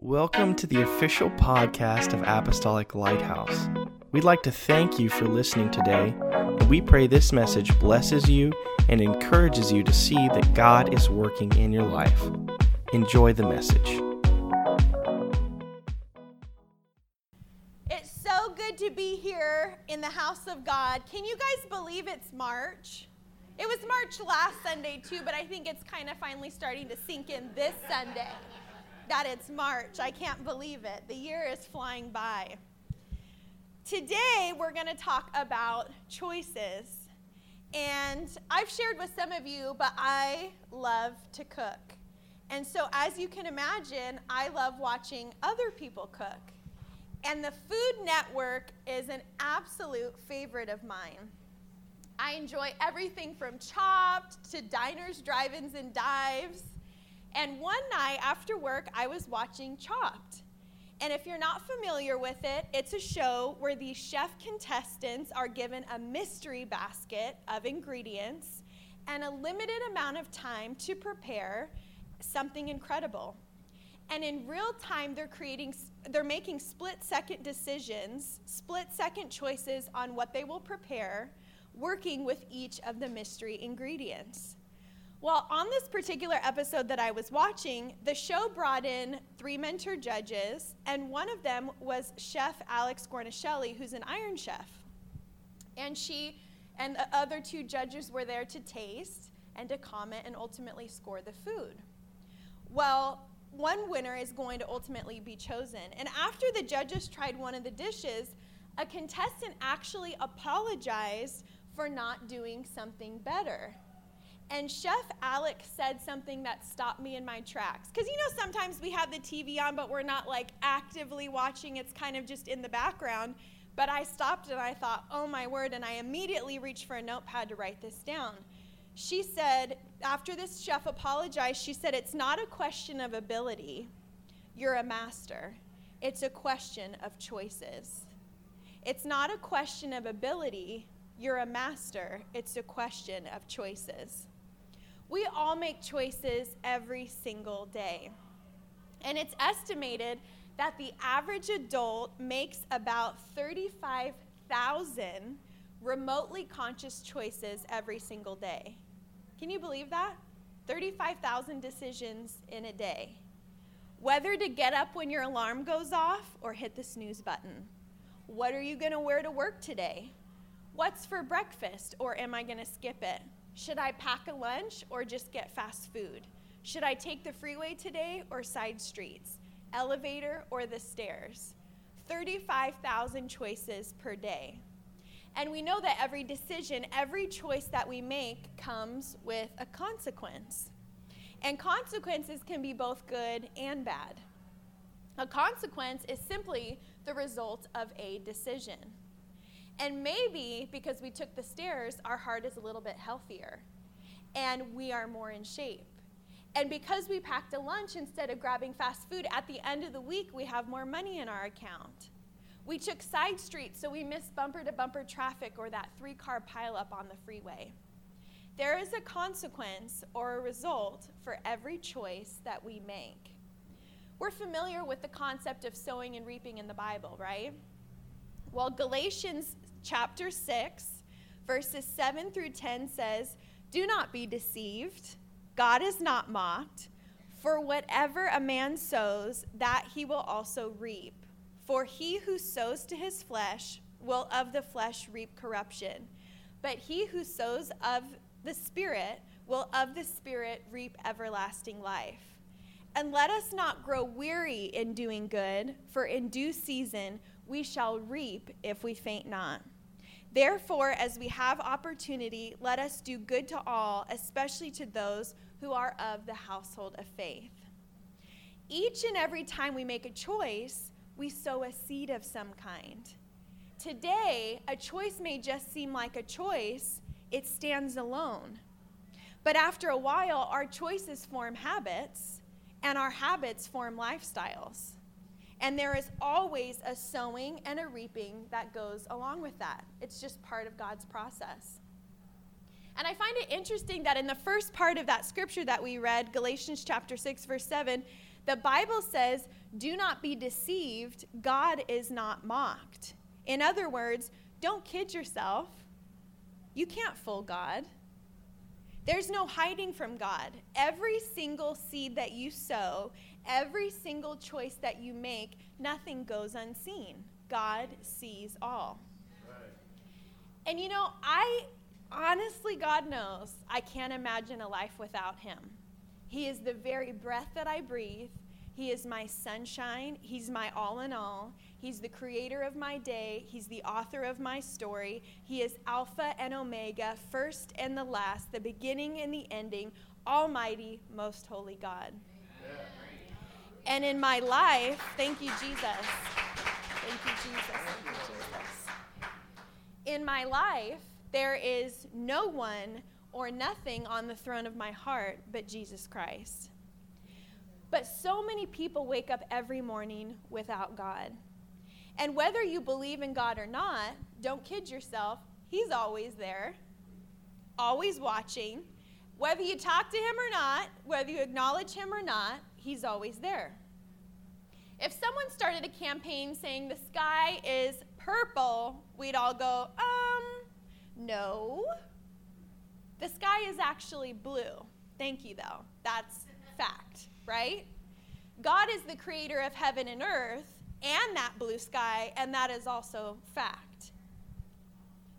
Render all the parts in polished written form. Welcome to the official podcast of Apostolic Lighthouse. We'd like to thank you for listening today, and we pray this message blesses you and encourages you to see that God is working in your life. Enjoy the message. It's so good to be here in the house of God. Can you guys believe it's March? It was March last Sunday too, but I think it's kind of finally starting to sink in this Sunday. That it's March. I can't believe it. The year is flying by. Today, we're going to talk about choices. And I've shared with some of you, but I love to cook. And so as you can imagine, I love watching other people cook. And the Food Network is an absolute favorite of mine. I enjoy everything from Chopped to Diners, Drive-Ins, and Dives. And one night after work, I was watching Chopped. And if you're not familiar with it, it's a show where the chef contestants are given a mystery basket of ingredients and a limited amount of time to prepare something incredible. And in real time, they're making split-second decisions, split-second choices on what they will prepare, working with each of the mystery ingredients. Well, on this particular episode that I was watching, the show brought in three mentor judges, and one of them was Chef Alex Gornischelli, who's an Iron Chef. And she and the other two judges were there to taste and to comment and ultimately score the food. Well, one winner is going to ultimately be chosen. And after the judges tried one of the dishes, a contestant actually apologized for not doing something better. And Chef Alex said something that stopped me in my tracks. Because, you know, sometimes we have the TV on, but we're not, like, actively watching. It's kind of just in the background. But I stopped and I thought, oh, my word, and I immediately reached for a notepad to write this down. She said, after this chef apologized, she said, it's not a question of ability. You're a master. It's a question of choices. It's not a question of ability. You're a master. It's a question of choices. We all make choices every single day. And it's estimated that the average adult makes about 35,000 remotely conscious choices every single day. Can you believe that? 35,000 decisions in a day. Whether to get up when your alarm goes off or hit the snooze button. What are you going to wear to work today? What's for breakfast, or am I going to skip it? Should I pack a lunch or just get fast food? Should I take the freeway today or side streets? Elevator or the stairs? 35,000 choices per day. And we know that every decision, every choice that we make comes with a consequence. And consequences can be both good and bad. A consequence is simply the result of a decision. And maybe because we took the stairs, our heart is a little bit healthier and we are more in shape. And because we packed a lunch instead of grabbing fast food, at the end of the week, we have more money in our account. We took side streets, so we missed bumper to bumper traffic or that 3-car pileup on the freeway. There is a consequence or a result for every choice that we make. We're familiar with the concept of sowing and reaping in the Bible, right? Well, Galatians chapter 6, verses 7 through 10 says, "Do not be deceived. God is not mocked. For whatever a man sows, that he will also reap. For he who sows to his flesh will of the flesh reap corruption. But he who sows of the Spirit will of the Spirit reap everlasting life. And let us not grow weary in doing good, for in due season we shall reap if we faint not. Therefore, as we have opportunity, let us do good to all, especially to those who are of the household of faith." Each and every time we make a choice, we sow a seed of some kind. Today, a choice may just seem like a choice. It stands alone. But after a while, our choices form habits, and our habits form lifestyles. And there is always a sowing and a reaping that goes along with that. It's just part of God's process. And I find it interesting that in the first part of that scripture that we read, Galatians chapter 6, verse 7, the Bible says, do not be deceived, God is not mocked. In other words, don't kid yourself. You can't fool God. There's no hiding from God. Every single seed that you sow, every single choice that you make, nothing goes unseen. God sees all. Right. And you know, I honestly, God knows, I can't imagine a life without him. He is the very breath that I breathe. He is my sunshine. He's my all in all. He's the creator of my day. He's the author of my story. He is Alpha and Omega, first and the last, the beginning and the ending, almighty, most holy God. Yeah. And in my life, thank you, Jesus. Thank you, Jesus. Thank you, Jesus. In my life, there is no one or nothing on the throne of my heart but Jesus Christ. But so many people wake up every morning without God. And whether you believe in God or not, don't kid yourself, he's always there, always watching. Whether you talk to him or not, whether you acknowledge him or not, he's always there. If someone started a campaign saying the sky is purple, we'd all go, no. The sky is actually blue. Thank you, though. That's fact, right? God is the creator of heaven and earth and that blue sky, and that is also fact.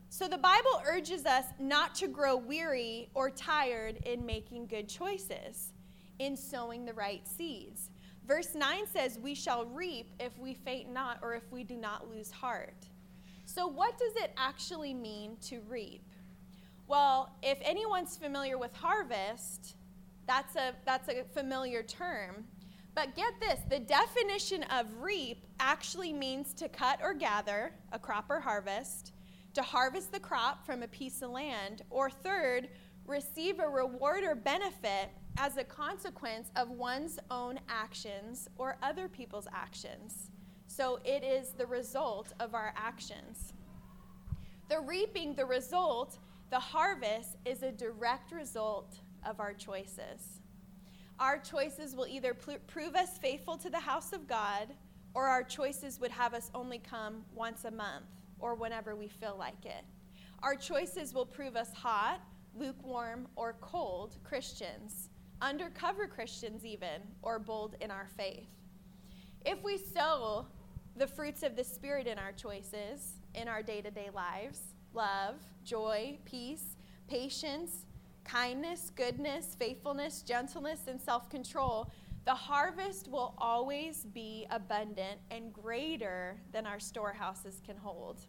So the Bible urges us not to grow weary or tired in making good choices, in sowing the right seeds. Verse 9 says, we shall reap if we faint not, or if we do not lose heart. So what does it actually mean to reap? Well, if anyone's familiar with harvest, that's a familiar term. But get this, the definition of reap actually means to cut or gather a crop or harvest, to harvest the crop from a piece of land, or third, receive a reward or benefit as a consequence of one's own actions or other people's actions. So it is the result of our actions. The reaping, the result, the harvest is a direct result of our choices. Our choices will either prove us faithful to the house of God, or our choices would have us only come once a month or whenever we feel like it. Our choices will prove us hot, lukewarm, or cold Christians, undercover Christians even, or bold in our faith. If we sow the fruits of the Spirit in our choices, in our day-to-day lives, love, joy, peace, patience, kindness, goodness, faithfulness, gentleness, and self-control, the harvest will always be abundant and greater than our storehouses can hold.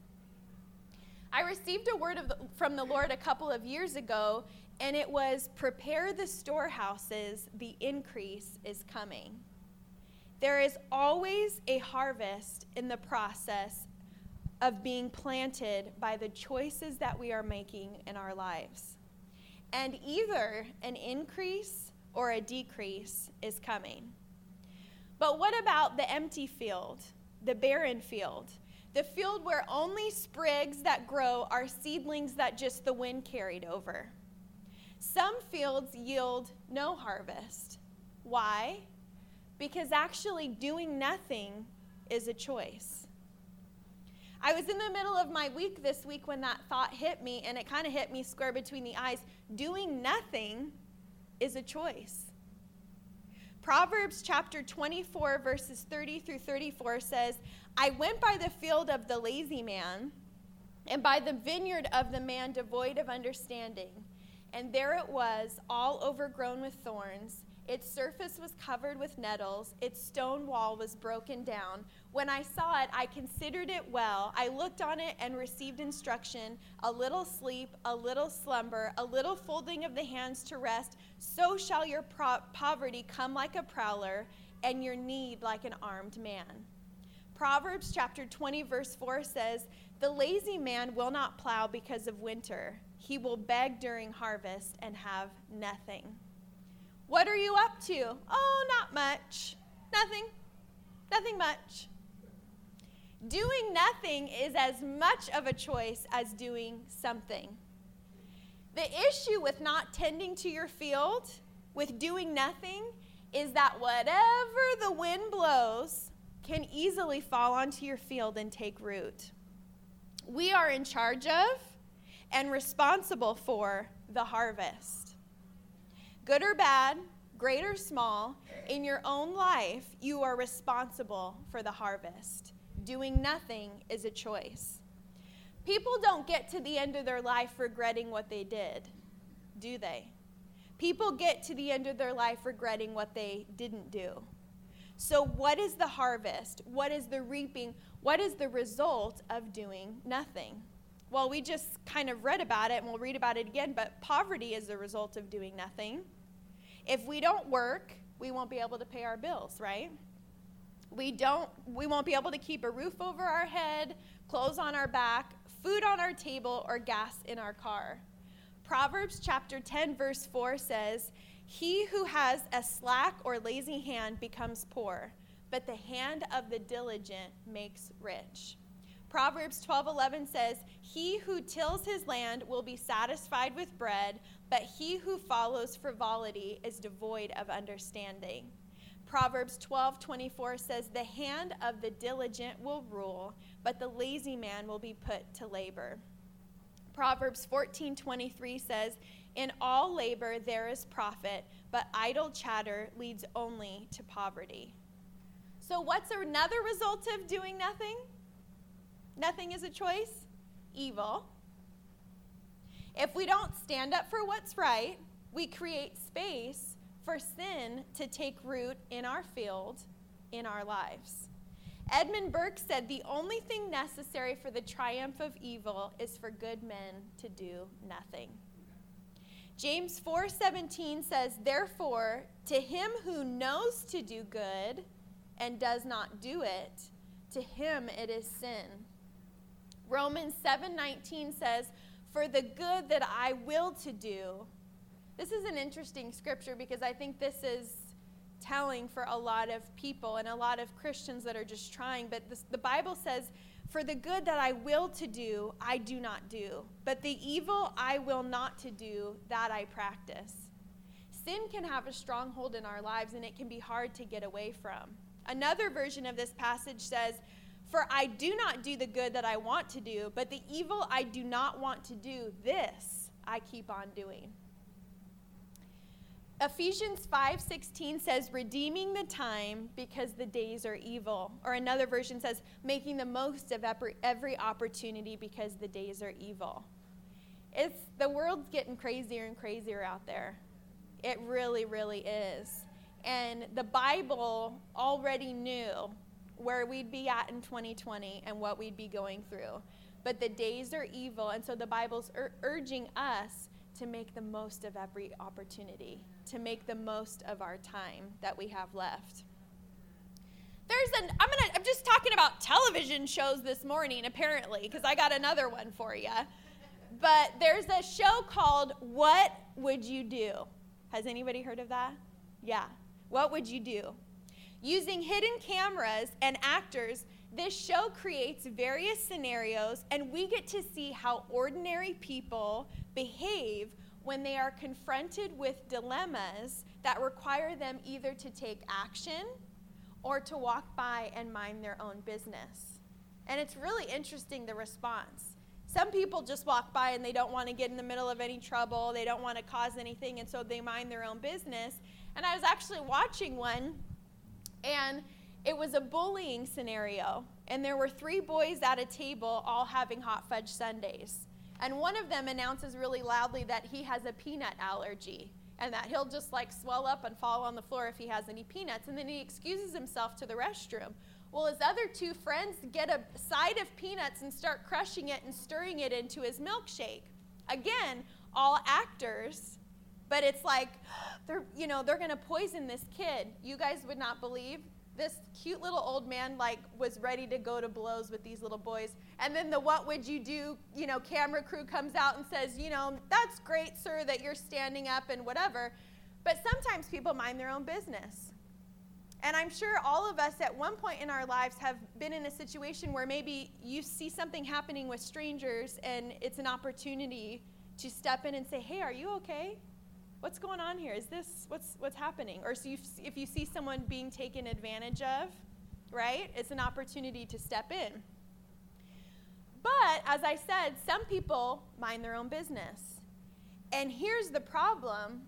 I received a word from the Lord a couple of years ago, and it was, prepare the storehouses, the increase is coming. There is always a harvest in the process of being planted by the choices that we are making in our lives. And either an increase or a decrease is coming. But what about the empty field, the barren field? The field where only sprigs that grow are seedlings that just the wind carried over. Some fields yield no harvest. Why? Because actually doing nothing is a choice. I was in the middle of my week this week when that thought hit me, and it kind of hit me square between the eyes. Doing nothing is a choice. Proverbs chapter 24, verses 30 through 34 says, I went by the field of the lazy man, and by the vineyard of the man devoid of understanding. And there it was, all overgrown with thorns. Its surface was covered with nettles. Its stone wall was broken down. When I saw it, I considered it well. I looked on it and received instruction, a little sleep, a little slumber, a little folding of the hands to rest. So shall your poverty come like a prowler, and your need like an armed man. Proverbs chapter 20, verse 4 says, the lazy man will not plow because of winter. He will beg during harvest and have nothing. What are you up to? Oh, not much. Nothing. Nothing much. Doing nothing is as much of a choice as doing something. The issue with not tending to your field, with doing nothing, is that whatever the wind blows can easily fall onto your field and take root. We are in charge of and responsible for the harvest. Good or bad, great or small, in your own life, you are responsible for the harvest. Doing nothing is a choice. People don't get to the end of their life regretting what they did, do they? People get to the end of their life regretting what they didn't do. So what is the harvest? What is the reaping? What is the result of doing nothing? Well, we just kind of read about it, and we'll read about it again, but poverty is the result of doing nothing. If we don't work, we won't be able to pay our bills, right? We won't be able to keep a roof over our head, clothes on our back, food on our table, or gas in our car. Proverbs chapter 10, verse 4 says, "He who has a slack or lazy hand becomes poor, but the hand of the diligent makes rich." Proverbs 12:11 says, "He who tills his land will be satisfied with bread, but he who follows frivolity is devoid of understanding." Proverbs 12:24 says, "The hand of the diligent will rule, but the lazy man will be put to labor." Proverbs 14:23 says, "In all labor there is profit, but idle chatter leads only to poverty." So what's another result of doing nothing? Nothing is a choice. Evil. If we don't stand up for what's right, we create space for sin to take root in our field, in our lives. Edmund Burke said, "The only thing necessary for the triumph of evil is for good men to do nothing." James 4:17 says, "Therefore, to him who knows to do good and does not do it, to him it is sin." Romans 7:19 says, "For the good that I will to do." This is an interesting scripture because I think this is telling for a lot of people and a lot of Christians that are just trying. But the Bible says, "For the good that I will to do, I do not do. But the evil I will not to do, that I practice." Sin can have a stronghold in our lives, and it can be hard to get away from. Another version of this passage says, "For I do not do the good that I want to do, but the evil I do not want to do, this I keep on doing." Ephesians 5:16 says, "Redeeming the time because the days are evil." Or another version says, "Making the most of every opportunity because the days are evil." The world's getting crazier and crazier out there. It really, really is. And the Bible already knew where we'd be at in 2020 and what we'd be going through. But the days are evil, and so the Bible's urging us to make the most of every opportunity, to make the most of our time that we have left. I'm just talking about television shows this morning, apparently, because I got another one for you. But there's a show called What Would You Do? Has anybody heard of that? Yeah. What would you do? Using hidden cameras and actors, this show creates various scenarios, and we get to see how ordinary people behave when they are confronted with dilemmas that require them either to take action or to walk by and mind their own business. And it's really interesting, the response. Some people just walk by and they don't want to get in the middle of any trouble, they don't want to cause anything, and so they mind their own business. And I was actually watching one, and it was a bullying scenario. And there were three boys at a table all having hot fudge sundaes. And one of them announces really loudly that he has a peanut allergy and that he'll just like swell up and fall on the floor if he has any peanuts. And then he excuses himself to the restroom. Well, his other two friends get a side of peanuts and start crushing it and stirring it into his milkshake. Again, all actors. But it's like, they're going to poison this kid. You guys would not believe this cute little old man was ready to go to blows with these little boys. And then the what would you do, camera crew comes out and says, "That's great, sir, that you're standing up," and whatever. But sometimes people mind their own business. And I'm sure all of us at one point in our lives have been in a situation where maybe you see something happening with strangers and it's an opportunity to step in and say, hey, are you okay? What's going on here? Is this, what's happening? Or so if you see someone being taken advantage of, right, it's an opportunity to step in. But, as I said, some people mind their own business. And here's the problem.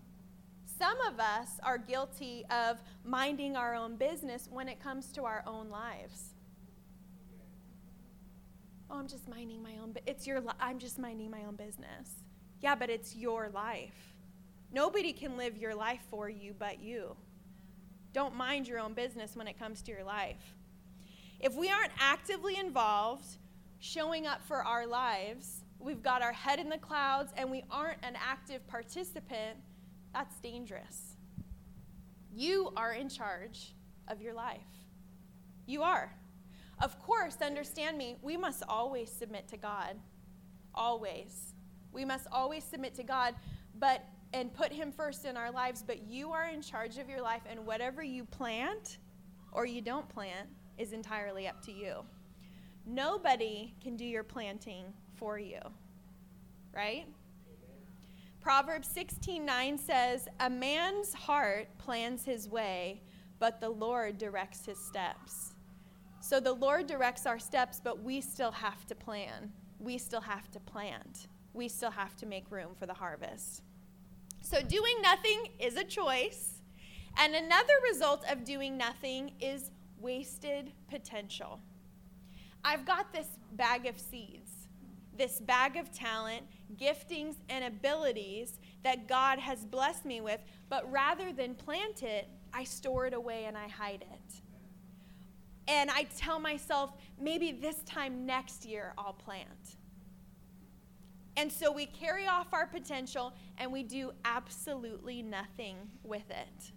Some of us are guilty of minding our own business when it comes to our own lives. Oh, I'm just minding my own business. I'm just minding my own business. Yeah, but it's your life. Nobody can live your life for you but you. Don't mind your own business when it comes to your life. If we aren't actively involved, showing up for our lives, we've got our head in the clouds, and we aren't an active participant, that's dangerous. You are in charge of your life. You are. Of course, understand me, we must always submit to God. Always. We must always submit to God, and put him first in our lives, but you are in charge of your life, and whatever you plant or you don't plant is entirely up to you. Nobody can do your planting for you, right? Proverbs 16:9 says, a man's heart plans his way, but the Lord directs his steps. So the Lord directs our steps, but we still have to plan. We still have to plant. We still have to make room for the harvest. So doing nothing is a choice, and another result of doing nothing is wasted potential. I've got this bag of seeds, this bag of talent, giftings, and abilities that God has blessed me with, but rather than plant it, I store it away and I hide it. And I tell myself, maybe this time next year I'll plant. And so we carry off our potential, and we do absolutely nothing with it.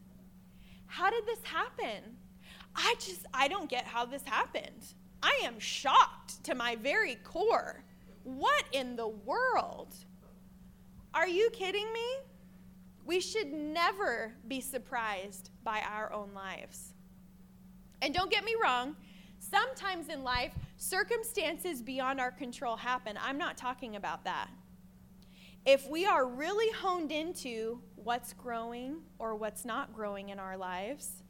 How did this happen? I don't get how this happened. I am shocked to my very core. What in the world? Are you kidding me? We should never be surprised by our own lives. And don't get me wrong, sometimes in life, circumstances beyond our control happen. I'm not talking about that. If we are really honed into what's growing or what's not growing in our lives,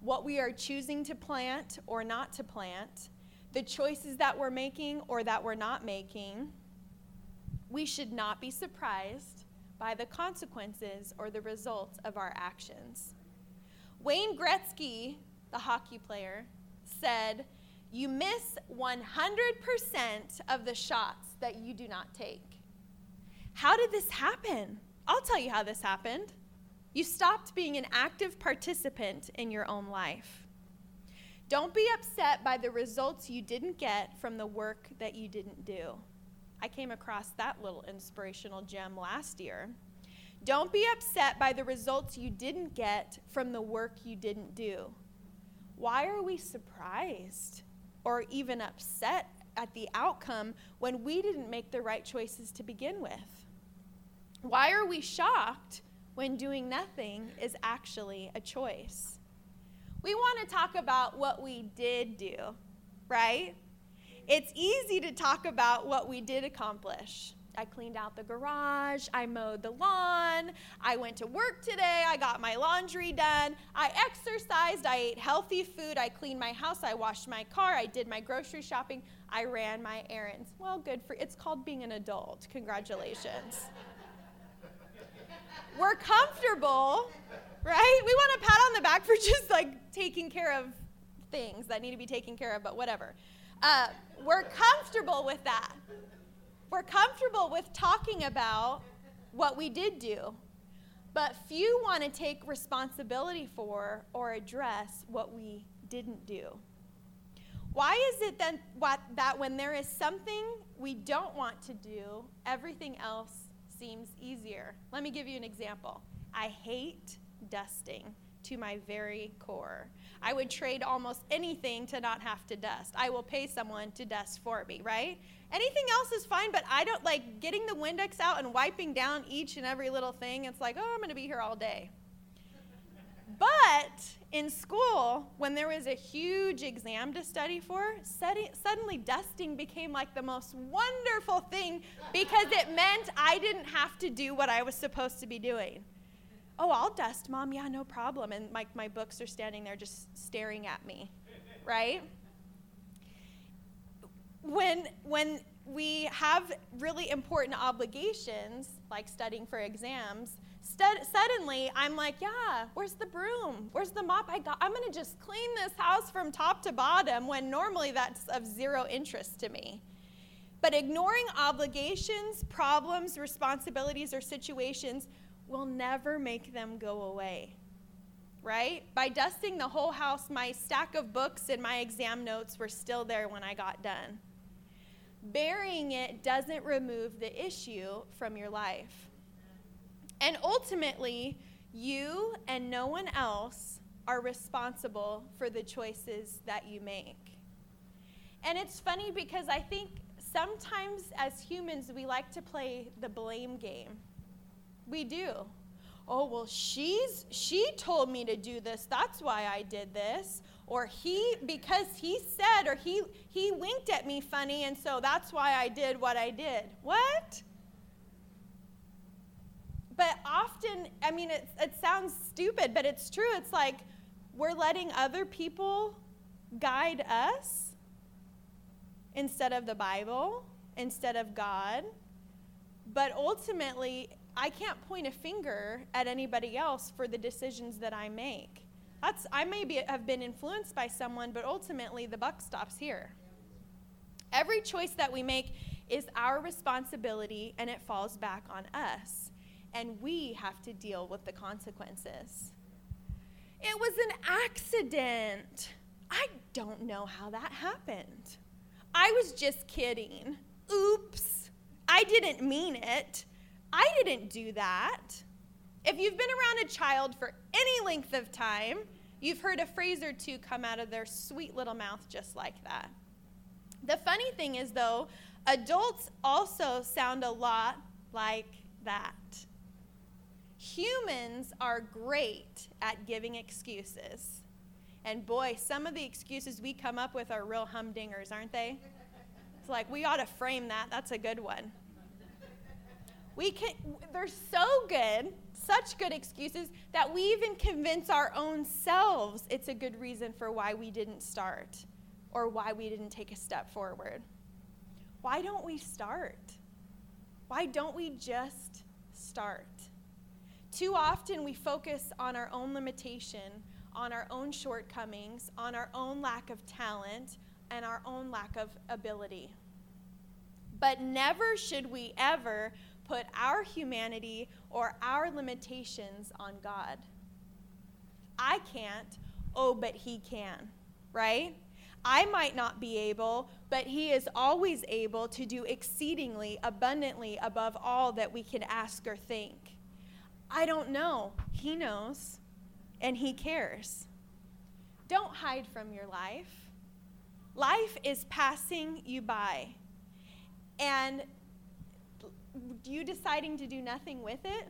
what we are choosing to plant or not to plant, the choices that we're making or that we're not making, we should not be surprised by the consequences or the results of our actions. Wayne Gretzky, the hockey player, said, you miss 100% of the shots that you do not take. How did this happen? I'll tell you how this happened. You stopped being an active participant in your own life. Don't be upset by the results you didn't get from the work that you didn't do. I came across that little inspirational gem last year. Don't be upset by the results you didn't get from the work you didn't do. Why are we surprised or even upset at the outcome when we didn't make the right choices to begin with? Why are we shocked when doing nothing is actually a choice? We want to talk about what we did do, right? It's easy to talk about what we did accomplish. I cleaned out the garage, I mowed the lawn, I went to work today, I got my laundry done, I exercised, I ate healthy food, I cleaned my house, I washed my car, I did my grocery shopping, I ran my errands. Well, good for you. It's called being an adult. Congratulations. We're comfortable, right? We want a pat on the back for just like taking care of things that need to be taken care of, but whatever. We're comfortable with that. We're comfortable with talking about what we did do, but few want to take responsibility for or address what we didn't do. Why is it then that when there is something we don't want to do, everything else seems easier? Let me give you an example. I hate dusting to my very core. I would trade almost anything to not have to dust. I will pay someone to dust for me, right? Anything else is fine, but I don't like getting the Windex out and wiping down each and every little thing. It's like, oh, I'm going to be here all day. But in school, when there was a huge exam to study for, suddenly dusting became like the most wonderful thing because it meant I didn't have to do what I was supposed to be doing. Oh, I'll dust, Mom. Yeah, no problem. And like my books are standing there just staring at me, right? When we have really important obligations, like studying for exams, suddenly I'm like, yeah, where's the broom? Where's the mop? I'm going to just clean this house from top to bottom when normally that's of zero interest to me. But ignoring obligations, problems, responsibilities, or situations will never make them go away, right? By dusting the whole house, my stack of books and my exam notes were still there when I got done. Burying it doesn't remove the issue from your life. And ultimately, you and no one else are responsible for the choices that you make. And it's funny because I think sometimes as humans, we like to play the blame game. We do. Oh, well, she told me to do this. That's why I did this. Or because he said, or he winked at me funny, and so that's why I did what I did. What? But often, I mean, it sounds stupid, but it's true. It's like we're letting other people guide us instead of the Bible, instead of God. But ultimately, I can't point a finger at anybody else for the decisions that I make. I maybe have been influenced by someone, but ultimately the buck stops here. Every choice that we make is our responsibility, and it falls back on us. And we have to deal with the consequences. It was an accident. I don't know how that happened. I was just kidding. Oops. I didn't mean it. I didn't do that. If you've been around a child for any length of time, you've heard a phrase or two come out of their sweet little mouth just like that. The funny thing is, though, adults also sound a lot like that. Humans are great at giving excuses. And boy, some of the excuses we come up with are real humdingers, aren't they? It's like, we ought to frame that. That's a good one. They're so good, such good excuses, that we even convince our own selves it's a good reason for why we didn't start or why we didn't take a step forward. Why don't we start? Why don't we just start? Too often we focus on our own limitation, on our own shortcomings, on our own lack of talent, and our own lack of ability. But never should we ever put our humanity or our limitations on God. I can't, oh, but he can, right? I might not be able, but he is always able to do exceedingly abundantly above all that we can ask or think. I don't know. He knows, and he cares. Don't hide from your life. Life is passing you by, and you deciding to do nothing with it,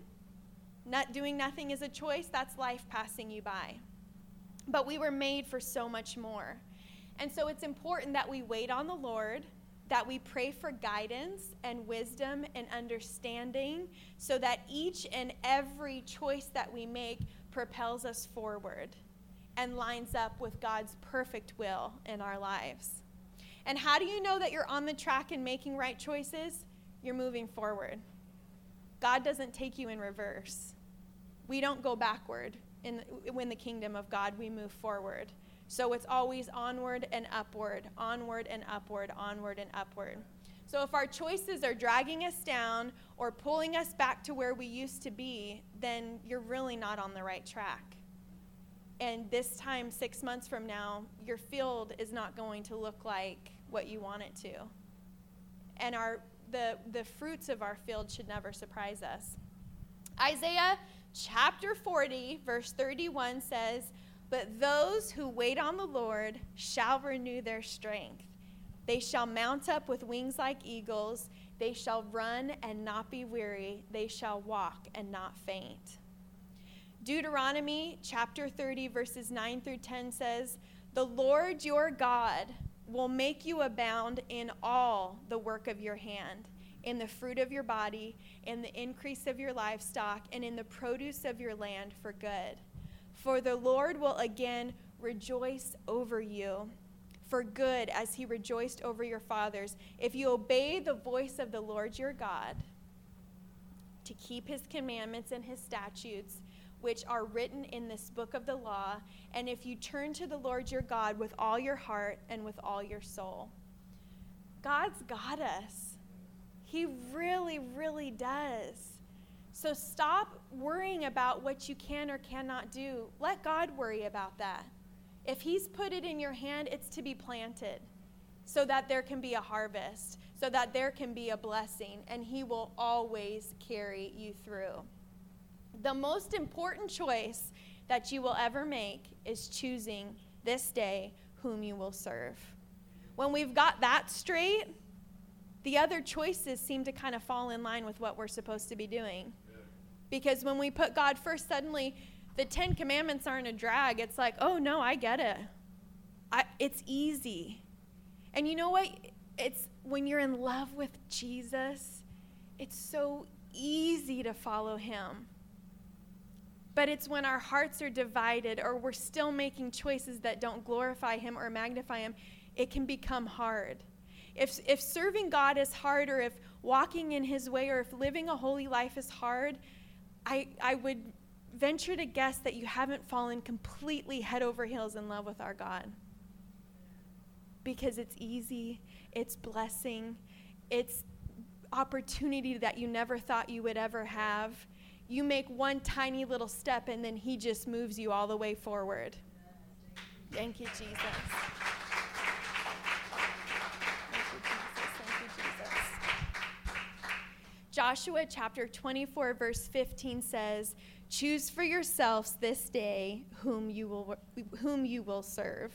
not doing nothing is a choice, that's life passing you by. But we were made for so much more. And so it's important that we wait on the Lord, that we pray for guidance and wisdom and understanding so that each and every choice that we make propels us forward and lines up with God's perfect will in our lives. And how do you know that you're on the track and making right choices? You're moving forward. God doesn't take you in reverse. We don't go backward. In the kingdom of God, we move forward. So it's always onward and upward, onward and upward, onward and upward. So if our choices are dragging us down or pulling us back to where we used to be, then you're really not on the right track. And this time, 6 months from now, your field is not going to look like what you want it to. And the fruits of our field should never surprise us. Isaiah chapter 40, verse 31 says, "But those who wait on the Lord shall renew their strength. They shall mount up with wings like eagles. They shall run and not be weary. They shall walk and not faint." Deuteronomy chapter 30, verses 9 through 10 says, "The Lord your God will make you abound in all the work of your hand, in the fruit of your body, in the increase of your livestock, and in the produce of your land for good. For the Lord will again rejoice over you for good as he rejoiced over your fathers, if you obey the voice of the Lord your God, to keep his commandments and his statutes, which are written in this book of the law, and if you turn to the Lord your God with all your heart and with all your soul." God's got us. He really, really does. So stop worrying about what you can or cannot do. Let God worry about that. If he's put it in your hand, it's to be planted so that there can be a harvest, so that there can be a blessing, and he will always carry you through. The most important choice that you will ever make is choosing this day whom you will serve. When we've got that straight, the other choices seem to kind of fall in line with what we're supposed to be doing. Yeah. Because when we put God first, suddenly the 10 commandments aren't a drag. It's like, oh, no, I get it. It's easy. And you know what? It's when you're in love with Jesus, it's so easy to follow him. But it's when our hearts are divided or we're still making choices that don't glorify him or magnify him, it can become hard. If serving God is hard, or if walking in his way, or if living a holy life is hard, I would venture to guess that you haven't fallen completely head over heels in love with our God. Because it's easy, it's blessing, it's opportunity that you never thought you would ever have. You make one tiny little step, and then he just moves you all the way forward. Thank you, Jesus. Thank you, Jesus. Thank you, Jesus. Joshua chapter 24, verse 15 says, "Choose for yourselves this day whom you will serve."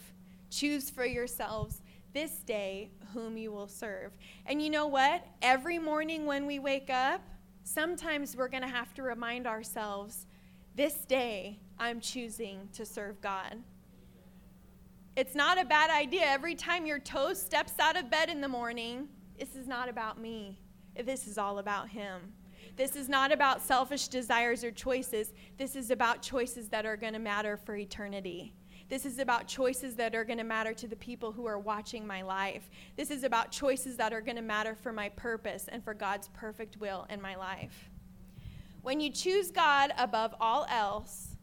Choose for yourselves this day whom you will serve. And you know what? Every morning when we wake up, sometimes we're going to have to remind ourselves, this day I'm choosing to serve God. It's not a bad idea. Every time your toe steps out of bed in the morning, this is not about me. This is all about him. This is not about selfish desires or choices. This is about choices that are going to matter for eternity. This is about choices that are going to matter to the people who are watching my life. This is about choices that are going to matter for my purpose and for God's perfect will in my life. When you choose God above all else,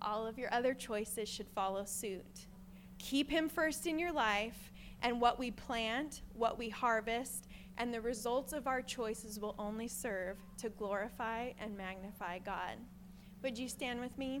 all of your other choices should follow suit. Keep him first in your life, and what we plant, what we harvest, and the results of our choices will only serve to glorify and magnify God. Would you stand with me?